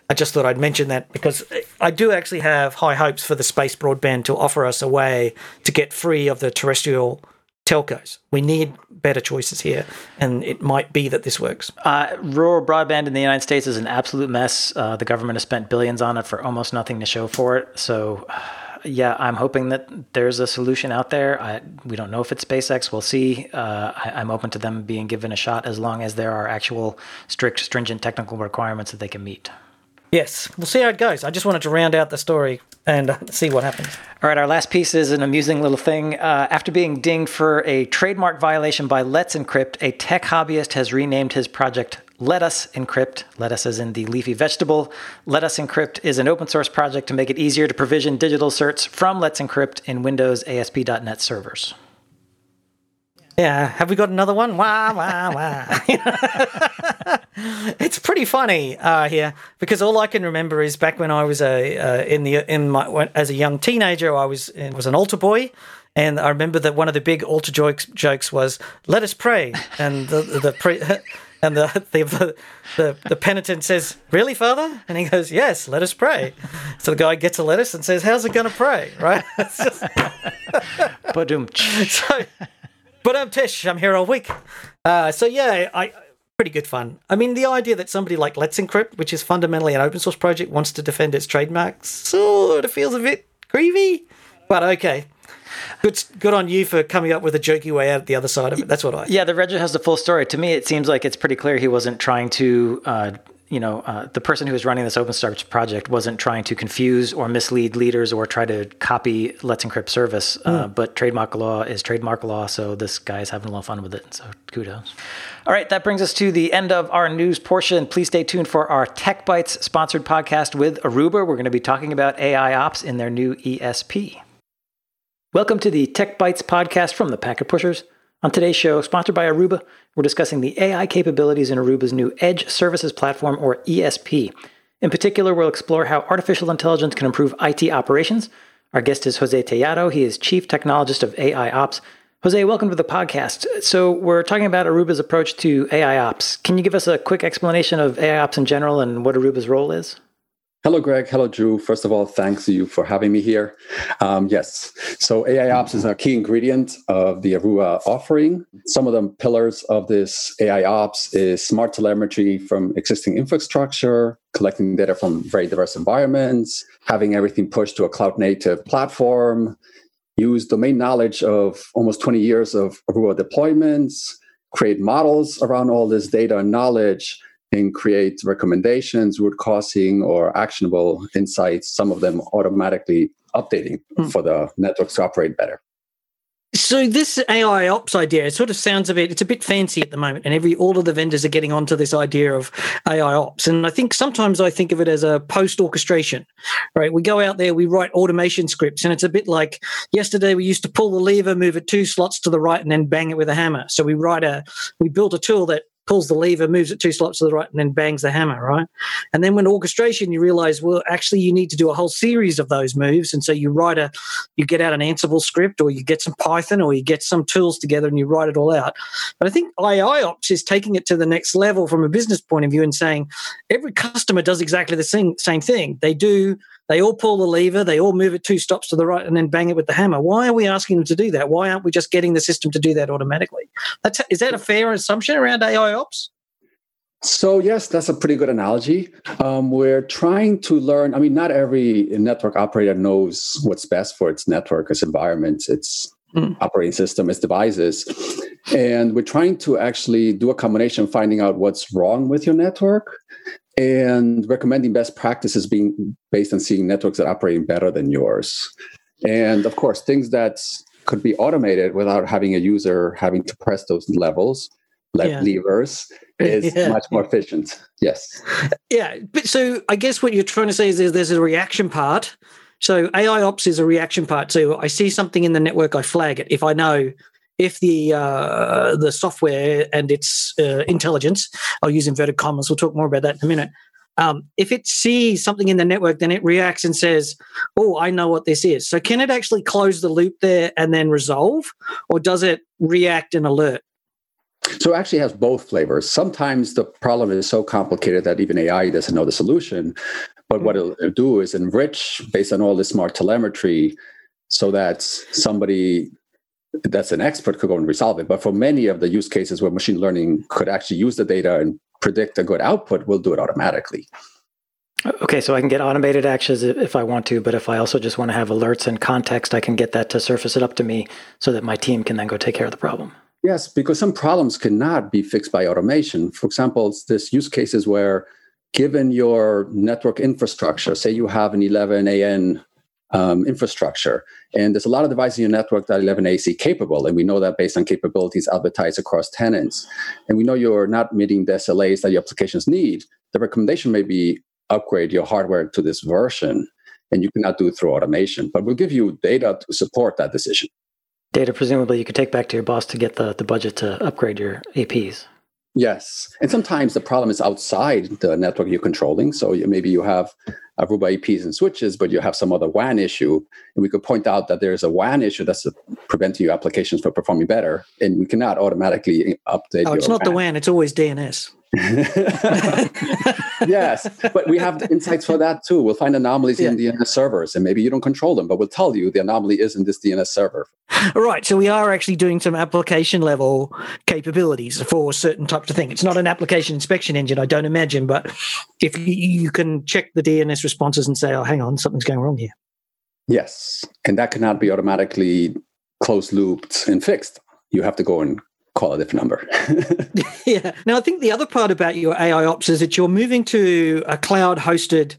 I just thought I'd mention that because I do actually have high hopes for the space broadband to offer us a way to get free of the terrestrial telcos. We need better choices here, and it might be that this works. Rural broadband in the United States is an absolute mess. The government has spent billions on it for almost nothing to show for it. So, yeah, I'm hoping that there's a solution out there. We don't know if it's SpaceX. We'll see. I'm open to them being given a shot as long as there are actual strict, stringent technical requirements that they can meet. Yes, we'll see how it goes. I just wanted to round out the story and see what happens. All right, our last piece is an amusing little thing. After being dinged for a trademark violation by Let's Encrypt, a tech hobbyist has renamed his project Let Us Encrypt. Lettuce as in the leafy vegetable. Let Us Encrypt is an open source project to make it easier to provision digital certs from Let's Encrypt in Windows ASP.NET servers. Yeah, have we got another one? Wah, wah, wah. It's pretty funny here because all I can remember is back when I was as a young teenager, I was an altar boy, and I remember that one of the big altar jokes was "Let us pray," and the penitent says, "Really, Father?" And he goes, "Yes, let us pray." So the guy gets a lettuce and says, "How's it going to pray?" Right? It's just so. But I'm Tish. I'm here all week. Pretty good fun. I mean, the idea that somebody like Let's Encrypt, which is fundamentally an open source project, wants to defend its trademarks sort of feels a bit grievy. But okay. Good on you for coming up with a jokey way out the other side of it. That's what I think. Yeah, the Reddit has the full story. To me, it seems like it's pretty clear he wasn't trying to... the person who was running this open source project wasn't trying to confuse or mislead leaders or try to copy Let's Encrypt service, but trademark law is trademark law, so this guy's having a lot of fun with it, so kudos. All right, that brings us to the end of our news portion. Please stay tuned for our Tech Bytes sponsored podcast with Aruba. We're going to be talking about AIOps in their new ESP. Welcome to the Tech Bytes podcast from the Packet Pushers. On today's show, sponsored by Aruba, we're discussing the AI capabilities in Aruba's new Edge Services Platform, or ESP. In particular, we'll explore how artificial intelligence can improve IT operations. Our guest is Jose Tellado. He is Chief Technologist of AIOps. Jose, welcome to the podcast. So we're talking about Aruba's approach to AIOps. Can you give us a quick explanation of AIOps in general and what Aruba's role is? Hello, Greg. Hello, Drew. First of all, thanks to you for having me here. Yes. So AIOps is a key ingredient of the Aruba offering. Some of the pillars of this AIOps is smart telemetry from existing infrastructure, collecting data from very diverse environments, having everything pushed to a cloud-native platform, use domain knowledge of almost 20 years of Aruba deployments, create models around all this data and knowledge, and create recommendations, root causing, or actionable insights, some of them automatically updating for the networks to operate better. So this AI ops idea, it sort of sounds it's a bit fancy at the moment, and all of the vendors are getting onto this idea of AI ops. And I think sometimes I think of it as a post-orchestration, right? We go out there, we write automation scripts, and it's a bit like yesterday we used to pull the lever, move it 2 slots to the right, and then bang it with a hammer. So we built a tool that pulls the lever, moves it two slots to the right, and then bangs the hammer, right? And then when orchestration, you realize, well, actually you need to do a whole series of those moves. And so you get out an Ansible script, or you get some Python, or you get some tools together and you write it all out. But I think AIOps is taking it to the next level from a business point of view and saying every customer does exactly the same thing. They all pull the lever, they all move it two stops to the right and then bang it with the hammer. Why are we asking them to do that? Why aren't we just getting the system to do that automatically? Is that a fair assumption around AIOps? So yes, that's a pretty good analogy. We're trying to learn. I mean, not every network operator knows what's best for its network, its environment, its operating system, its devices. And we're trying to actually do a combination of finding out what's wrong with your network and recommending best practices being based on seeing networks that are operating better than yours. And of course, things that could be automated without having a user having to press those levers is much more efficient. Yes. Yeah. But so I guess what you're trying to say is there's a reaction part. So AIOps is a reaction part. So I see something in the network, I flag it. If the software and its intelligence, I'll use inverted commas, we'll talk more about that in a minute. If it sees something in the network, then it reacts and says, oh, I know what this is. So can it actually close the loop there and then resolve, or does it react and alert? So it actually has both flavors. Sometimes the problem is so complicated that even AI doesn't know the solution. But what it'll do is enrich based on all this smart telemetry so that somebody that's an expert could go and resolve it. But for many of the use cases where machine learning could actually use the data and predict a good output, we'll do it automatically. Okay, so I can get automated actions if I want to, but if I also just want to have alerts and context, I can get that to surface it up to me so that my team can then go take care of the problem. Yes, because some problems cannot be fixed by automation. For example, there's use cases where given your network infrastructure, say you have an 11AN infrastructure, and there's a lot of devices in your network that are 11AC capable, and we know that based on capabilities advertised across tenants, and we know you're not meeting the SLAs that your applications need, the recommendation may be upgrade your hardware to this version, and you cannot do it through automation, but we'll give you data to support that decision. Data presumably you could take back to your boss to get the budget to upgrade your APs. Yes. And sometimes the problem is outside the network you're controlling. So maybe you have Aruba APs and switches, but you have some other WAN issue. And we could point out that there's a WAN issue that's preventing your applications from performing better. And we cannot automatically update. Oh, it's not WAN. The WAN. It's always DNS. Yes. But we have the insights for that too. We'll find anomalies in DNS servers, and maybe you don't control them, but we'll tell you the anomaly is in this DNS server. All right. So we are actually doing some application level capabilities for certain types of things. It's not an application inspection engine, I don't imagine, but if you can check the DNS responses and say, oh, hang on, something's going wrong here. Yes. And that cannot be automatically closed looped and fixed. You have to go and call a different number. Yeah. Now, I think the other part about your AIOps is that you're moving to a cloud-hosted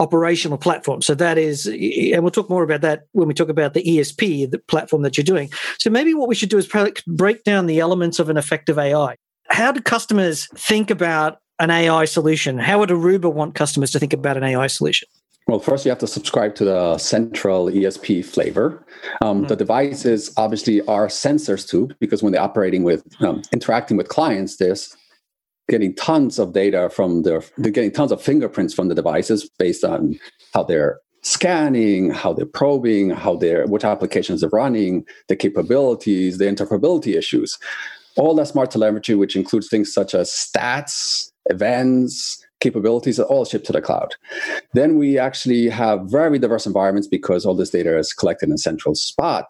operational platform. So that is, and we'll talk more about that when we talk about the ESP, the platform that you're doing. So maybe what we should do is break down the elements of an effective AI. How do customers think about an AI solution? How would Aruba want customers to think about an AI solution? Well, first you have to subscribe to the central ESP flavor. The devices obviously are sensors too, because when they're interacting with clients, they're getting tons of data they're getting tons of fingerprints from the devices based on how they're scanning, how they're probing, what applications are running, the capabilities, the interoperability issues. All that smart telemetry, which includes things such as stats, events, capabilities that all ship to the cloud. Then we actually have very diverse environments because all this data is collected in a central spot.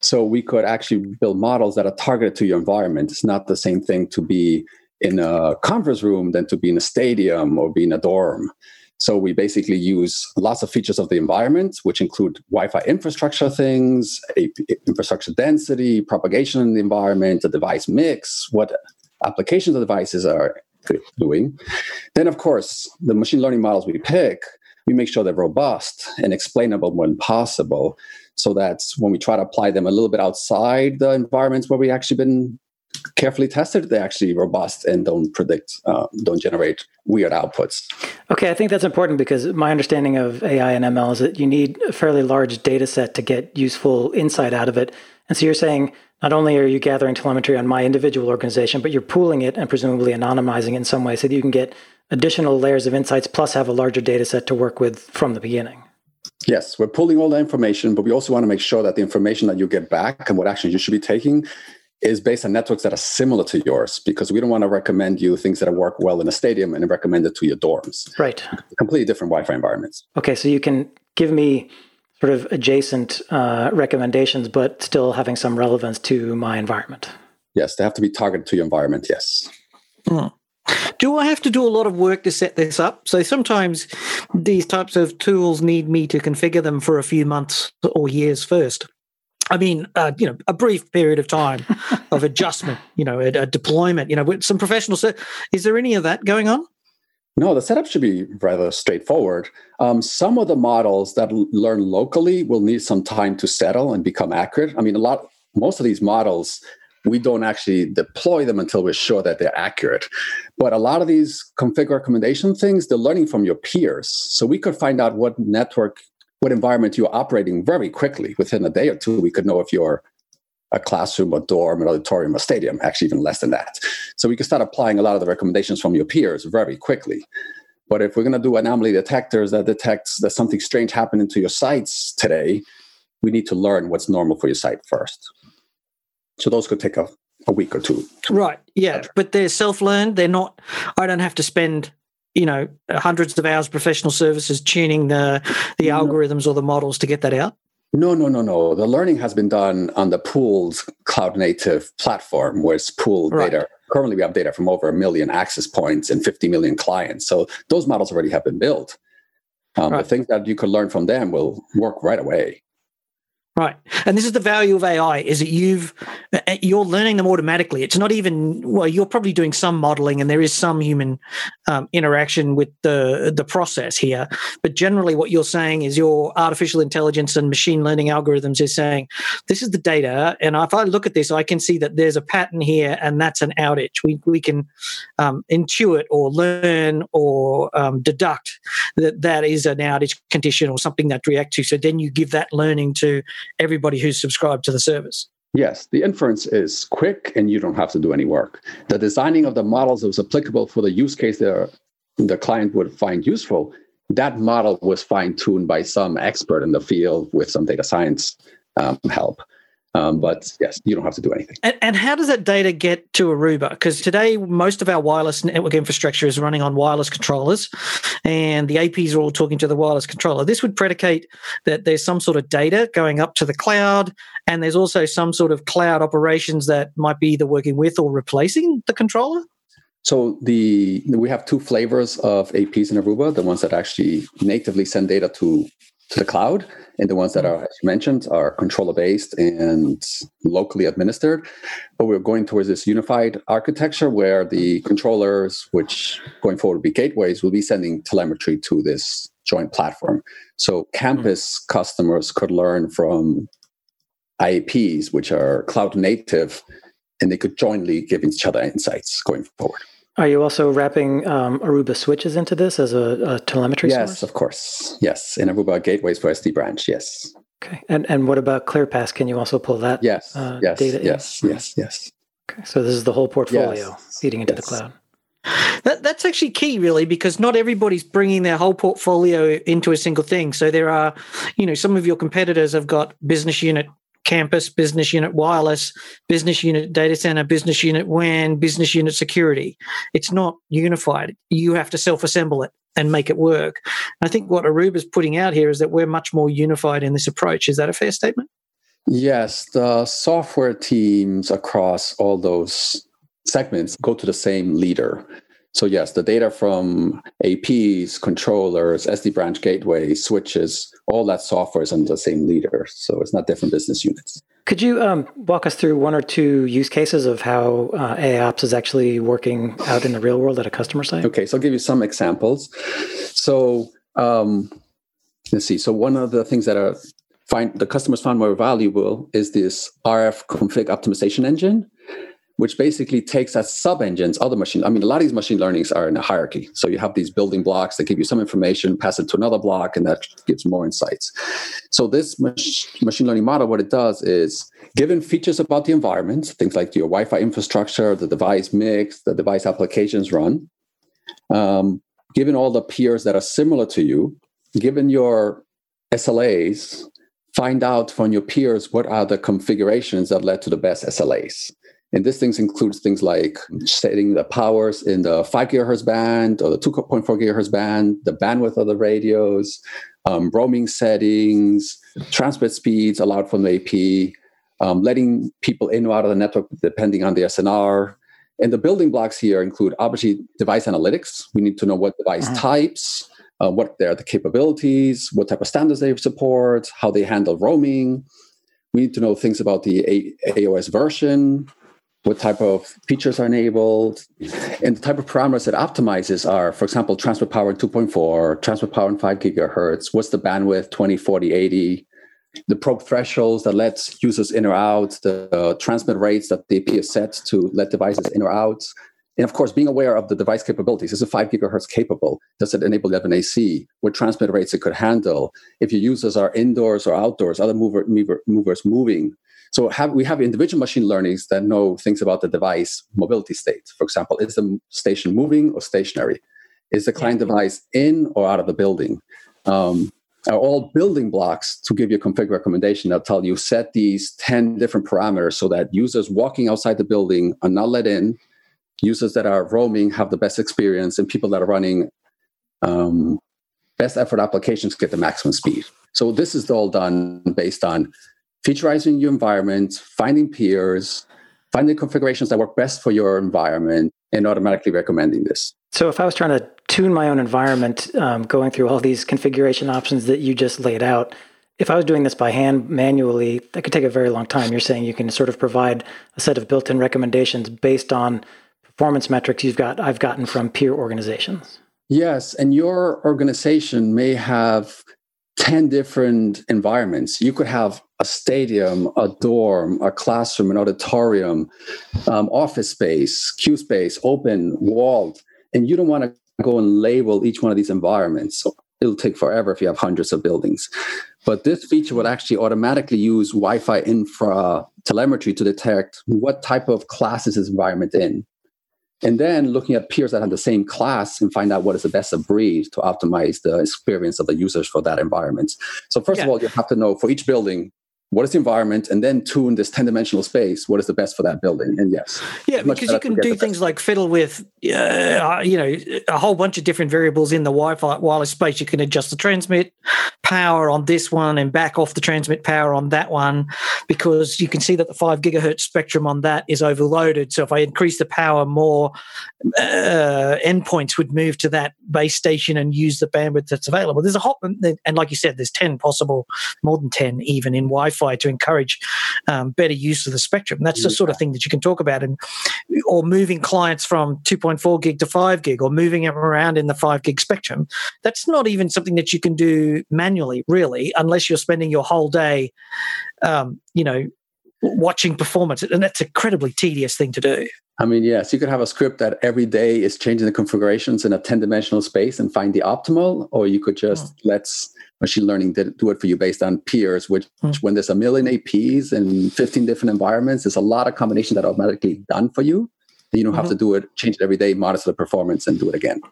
So we could actually build models that are targeted to your environment. It's not the same thing to be in a conference room than to be in a stadium or be in a dorm. So we basically use lots of features of the environment, which include Wi-Fi infrastructure things, infrastructure density, propagation in the environment, the device mix, what applications the devices are doing. Then, of course, the machine learning models we pick, we make sure they're robust and explainable when possible, so that when we try to apply them a little bit outside the environments where we actually been carefully tested, they're actually robust and don't generate weird outputs. Okay, I think that's important because my understanding of AI and ML is that you need a fairly large data set to get useful insight out of it. And so you're saying Not only are you gathering telemetry on my individual organization, but you're pooling it and presumably anonymizing it in some way so that you can get additional layers of insights, plus have a larger data set to work with from the beginning. Yes, we're pulling all the information, but we also want to make sure that the information that you get back and what actions you should be taking is based on networks that are similar to yours, because we don't want to recommend you things that work well in a stadium and recommend it to your dorms. Right. Completely different Wi-Fi environments. Okay, so you can give me sort of adjacent recommendations, but still having some relevance to my environment. Yes, they have to be targeted to your environment, yes. Mm. Do I have to do a lot of work to set this up? So sometimes these types of tools need me to configure them for a few months or years first. I mean, a brief period of time of adjustment, a deployment, with some professional set. Is there any of that going on? No, the setup should be rather straightforward. Some of the models that learn locally will need some time to settle and become accurate. I mean, most of these models, we don't actually deploy them until we're sure that they're accurate. But a lot of these config recommendation things, they're learning from your peers. So we could find out what environment you're operating very quickly. Within a day or two, we could know if you're a classroom, a dorm, an auditorium, a stadium, actually even less than that. So we could start applying a lot of the recommendations from your peers very quickly. But if we're going to do anomaly detectors that detects that something strange happening to your sites today, we need to learn what's normal for your site first. So those could take a week or two. Right, yeah, but they're self-learned. They're not, I don't have to spend, hundreds of hours professional services tuning the algorithms or the models to get that out. No. The learning has been done on the pooled cloud-native platform, where it's pooled data. Currently, we have data from over 1 million access points and 50 million clients. So those models already have been built. The things that you could learn from them will work right away. Right. And this is the value of AI, is that you're learning them automatically. It's not even, well, you're probably doing some modeling and there is some human interaction with the process here. But generally what you're saying is your artificial intelligence and machine learning algorithms is saying, this is the data. And if I look at this, I can see that there's a pattern here and that's an outage. We can intuit or learn or deduct that is an outage condition or something that react to. So then you give that learning to everybody who's subscribed to the service. Yes, the inference is quick and you don't have to do any work. The designing of the models that was applicable for the use case that the client would find useful, that model was fine-tuned by some expert in the field with some data science help. But yes, you don't have to do anything. And how does that data get to Aruba? Because today, most of our wireless network infrastructure is running on wireless controllers, and the APs are all talking to the wireless controller. This would predicate that there's some sort of data going up to the cloud, and there's also some sort of cloud operations that might be either working with or replacing the controller? So we have two flavors of APs in Aruba, the ones that actually natively send data to the cloud, and the ones that are, as you mentioned, are controller-based and locally administered. But we're going towards this unified architecture where the controllers, which going forward will be gateways, will be sending telemetry to this joint platform. So campus customers could learn from IAPs, which are cloud-native, and they could jointly give each other insights going forward. Are you also wrapping Aruba switches into this as a telemetry source? Yes, of course. Yes, in Aruba gateways for SD-Branch, yes. Okay, and what about ClearPass? Can you also pull that data in? Yes. Okay, so this is the whole portfolio feeding into the cloud. That's actually key, really, because not everybody's bringing their whole portfolio into a single thing. So there are, some of your competitors have got business unit campus, business unit wireless, business unit data center, business unit WAN, business unit security. It's not unified. You have to self-assemble it and make it work. I think what Aruba's putting out here is that we're much more unified in this approach. Is that a fair statement? Yes. The software teams across all those segments go to the same leader. So yes, the data from APs, controllers, SD-Branch gateways, switches, all that software is under the same leader. So it's not different business units. Could you walk us through one or two use cases of how AIOps is actually working out in the real world at a customer site? Okay, so I'll give you some examples. So let's see. So one of the things that the customers found more valuable is this RF config optimization engine, which basically takes as sub-engines other machine. I mean, a lot of these machine learnings are in a hierarchy. So you have these building blocks that give you some information, pass it to another block, and that gives more insights. So this machine learning model, what it does is, given features about the environment, things like your Wi-Fi infrastructure, the device mix, the device applications run, given all the peers that are similar to you, given your SLAs, find out from your peers what are the configurations that led to the best SLAs. And this thing includes things like setting the powers in the 5 gigahertz band or the 2.4 gigahertz band, the bandwidth of the radios, roaming settings, transmit speeds allowed from the AP, letting people in or out of the network depending on the SNR. And the building blocks here include, obviously, device analytics. We need to know what device types, what are the capabilities, what type of standards they support, how they handle roaming. We need to know things about the AOS version, what type of features are enabled, and the type of parameters that optimizes are, for example, transfer power in 2.4, transfer power in 5 gigahertz, what's the bandwidth, 20, 40, 80, the probe thresholds that lets users in or out, the transmit rates that the AP is set to let devices in or out, and of course, being aware of the device capabilities. Is it 5 gigahertz capable? Does it enable 11AC? What transmit rates it could handle? If your users are indoors or outdoors, other movers moving. So we have individual machine learnings that know things about the device mobility state. For example, is the station moving or stationary? Is the client device in or out of the building? Are all building blocks to give you a config recommendation that'll tell you set these 10 different parameters so that users walking outside the building are not let in, users that are roaming have the best experience, and people that are running best effort applications get the maximum speed. So this is all done based on featurizing your environment, finding peers, finding configurations that work best for your environment, and automatically recommending this. So if I was trying to tune my own environment, going through all these configuration options that you just laid out, if I was doing this by hand manually, that could take a very long time. You're saying you can sort of provide a set of built-in recommendations based on performance metrics I've gotten from peer organizations. Yes, and your organization may have 10 different environments. You could have a stadium, a dorm, a classroom, an auditorium, office space, queue space, open, walled, and you don't want to go and label each one of these environments. So it'll take forever if you have hundreds of buildings. But this feature would actually automatically use Wi-Fi infra telemetry to detect what type of class is this environment in. And then looking at peers that have the same class and find out what is the best of breed to optimize the experience of the users for that environment. So first of all, you have to know for each building, what is the environment, and then tune this 10-dimensional space, what is the best for that building. And yes. Yeah, because you can do things like fiddle with, a whole bunch of different variables in the Wi-Fi wireless space. You can adjust the transmit power on this one and back off the transmit power on that one, because you can see that the 5 gigahertz spectrum on that is overloaded. So if I increase the power, more endpoints would move to that base station and use the bandwidth that's available. There's a whole, and like you said, there's 10 possible, more than 10 even in Wi-Fi, to encourage better use of the spectrum. That's the sort of thing that you can talk about, or moving clients from 2.4 gig to 5 gig, or moving them around in the 5 gig spectrum. That's not even something that you can do manually, really, unless you're spending your whole day, watching performance. And that's an incredibly tedious thing to do. I mean, yes, you could have a script that every day is changing the configurations in a 10-dimensional space and find the optimal, or you could just let's machine learning do it for you based on peers, which when there's 1 million APs and 15 different environments, there's a lot of combination that are automatically done for you. You don't have to do it, change it every day, monitor the performance, and do it again.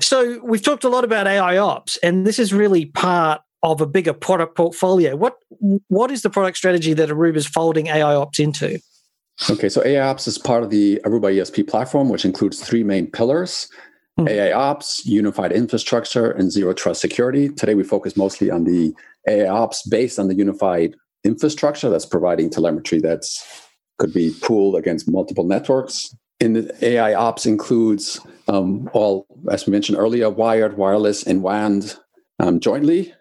So we've talked a lot about AIOps, and this is really part of a bigger product portfolio. What is the product strategy that Aruba's folding AIOps into? Okay, so AIOps is part of the Aruba ESP platform, which includes 3 main pillars: AIOps, unified infrastructure, and zero trust security. Today, we focus mostly on the AIOps based on the unified infrastructure that's providing telemetry that's could be pooled against multiple networks. And the AIOps includes all, as we mentioned earlier, wired, wireless, and WAN jointly.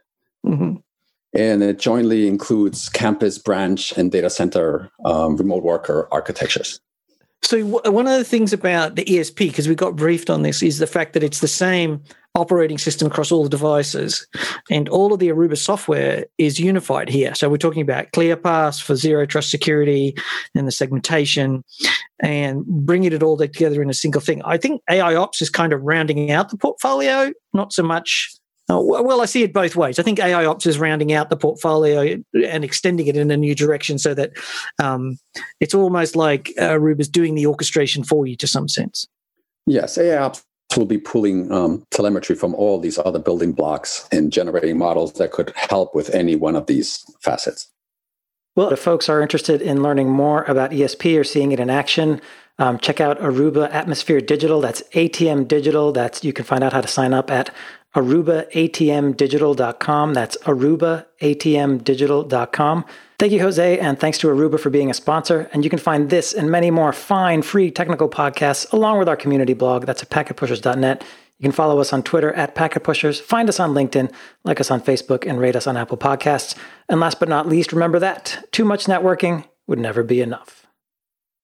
And it jointly includes campus, branch, and data center remote worker architectures. So one of the things about the ESP, because we got briefed on this, is the fact that it's the same operating system across all the devices, and all of the Aruba software is unified here. So we're talking about ClearPass for zero trust security and the segmentation, and bringing it all together in a single thing. I think AIOps is kind of rounding out the portfolio, not so much. Well, I see it both ways. I think AIOps is rounding out the portfolio and extending it in a new direction, so that it's almost like Aruba's doing the orchestration for you to some sense. Yes, AIOps will be pulling telemetry from all these other building blocks and generating models that could help with any one of these facets. Well, if folks are interested in learning more about ESP or seeing it in action, check out Aruba Atmosphere Digital. That's ATM Digital. You can find out how to sign up at ArubaATMDigital.com. That's ArubaATMDigital.com. Thank you, Jose, and thanks to Aruba for being a sponsor. And you can find this and many more fine, free technical podcasts along with our community blog. That's at packetpushers.net. You can follow us on Twitter at Packet Pushers, find us on LinkedIn, like us on Facebook, and rate us on Apple Podcasts. And last but not least, remember that too much networking would never be enough.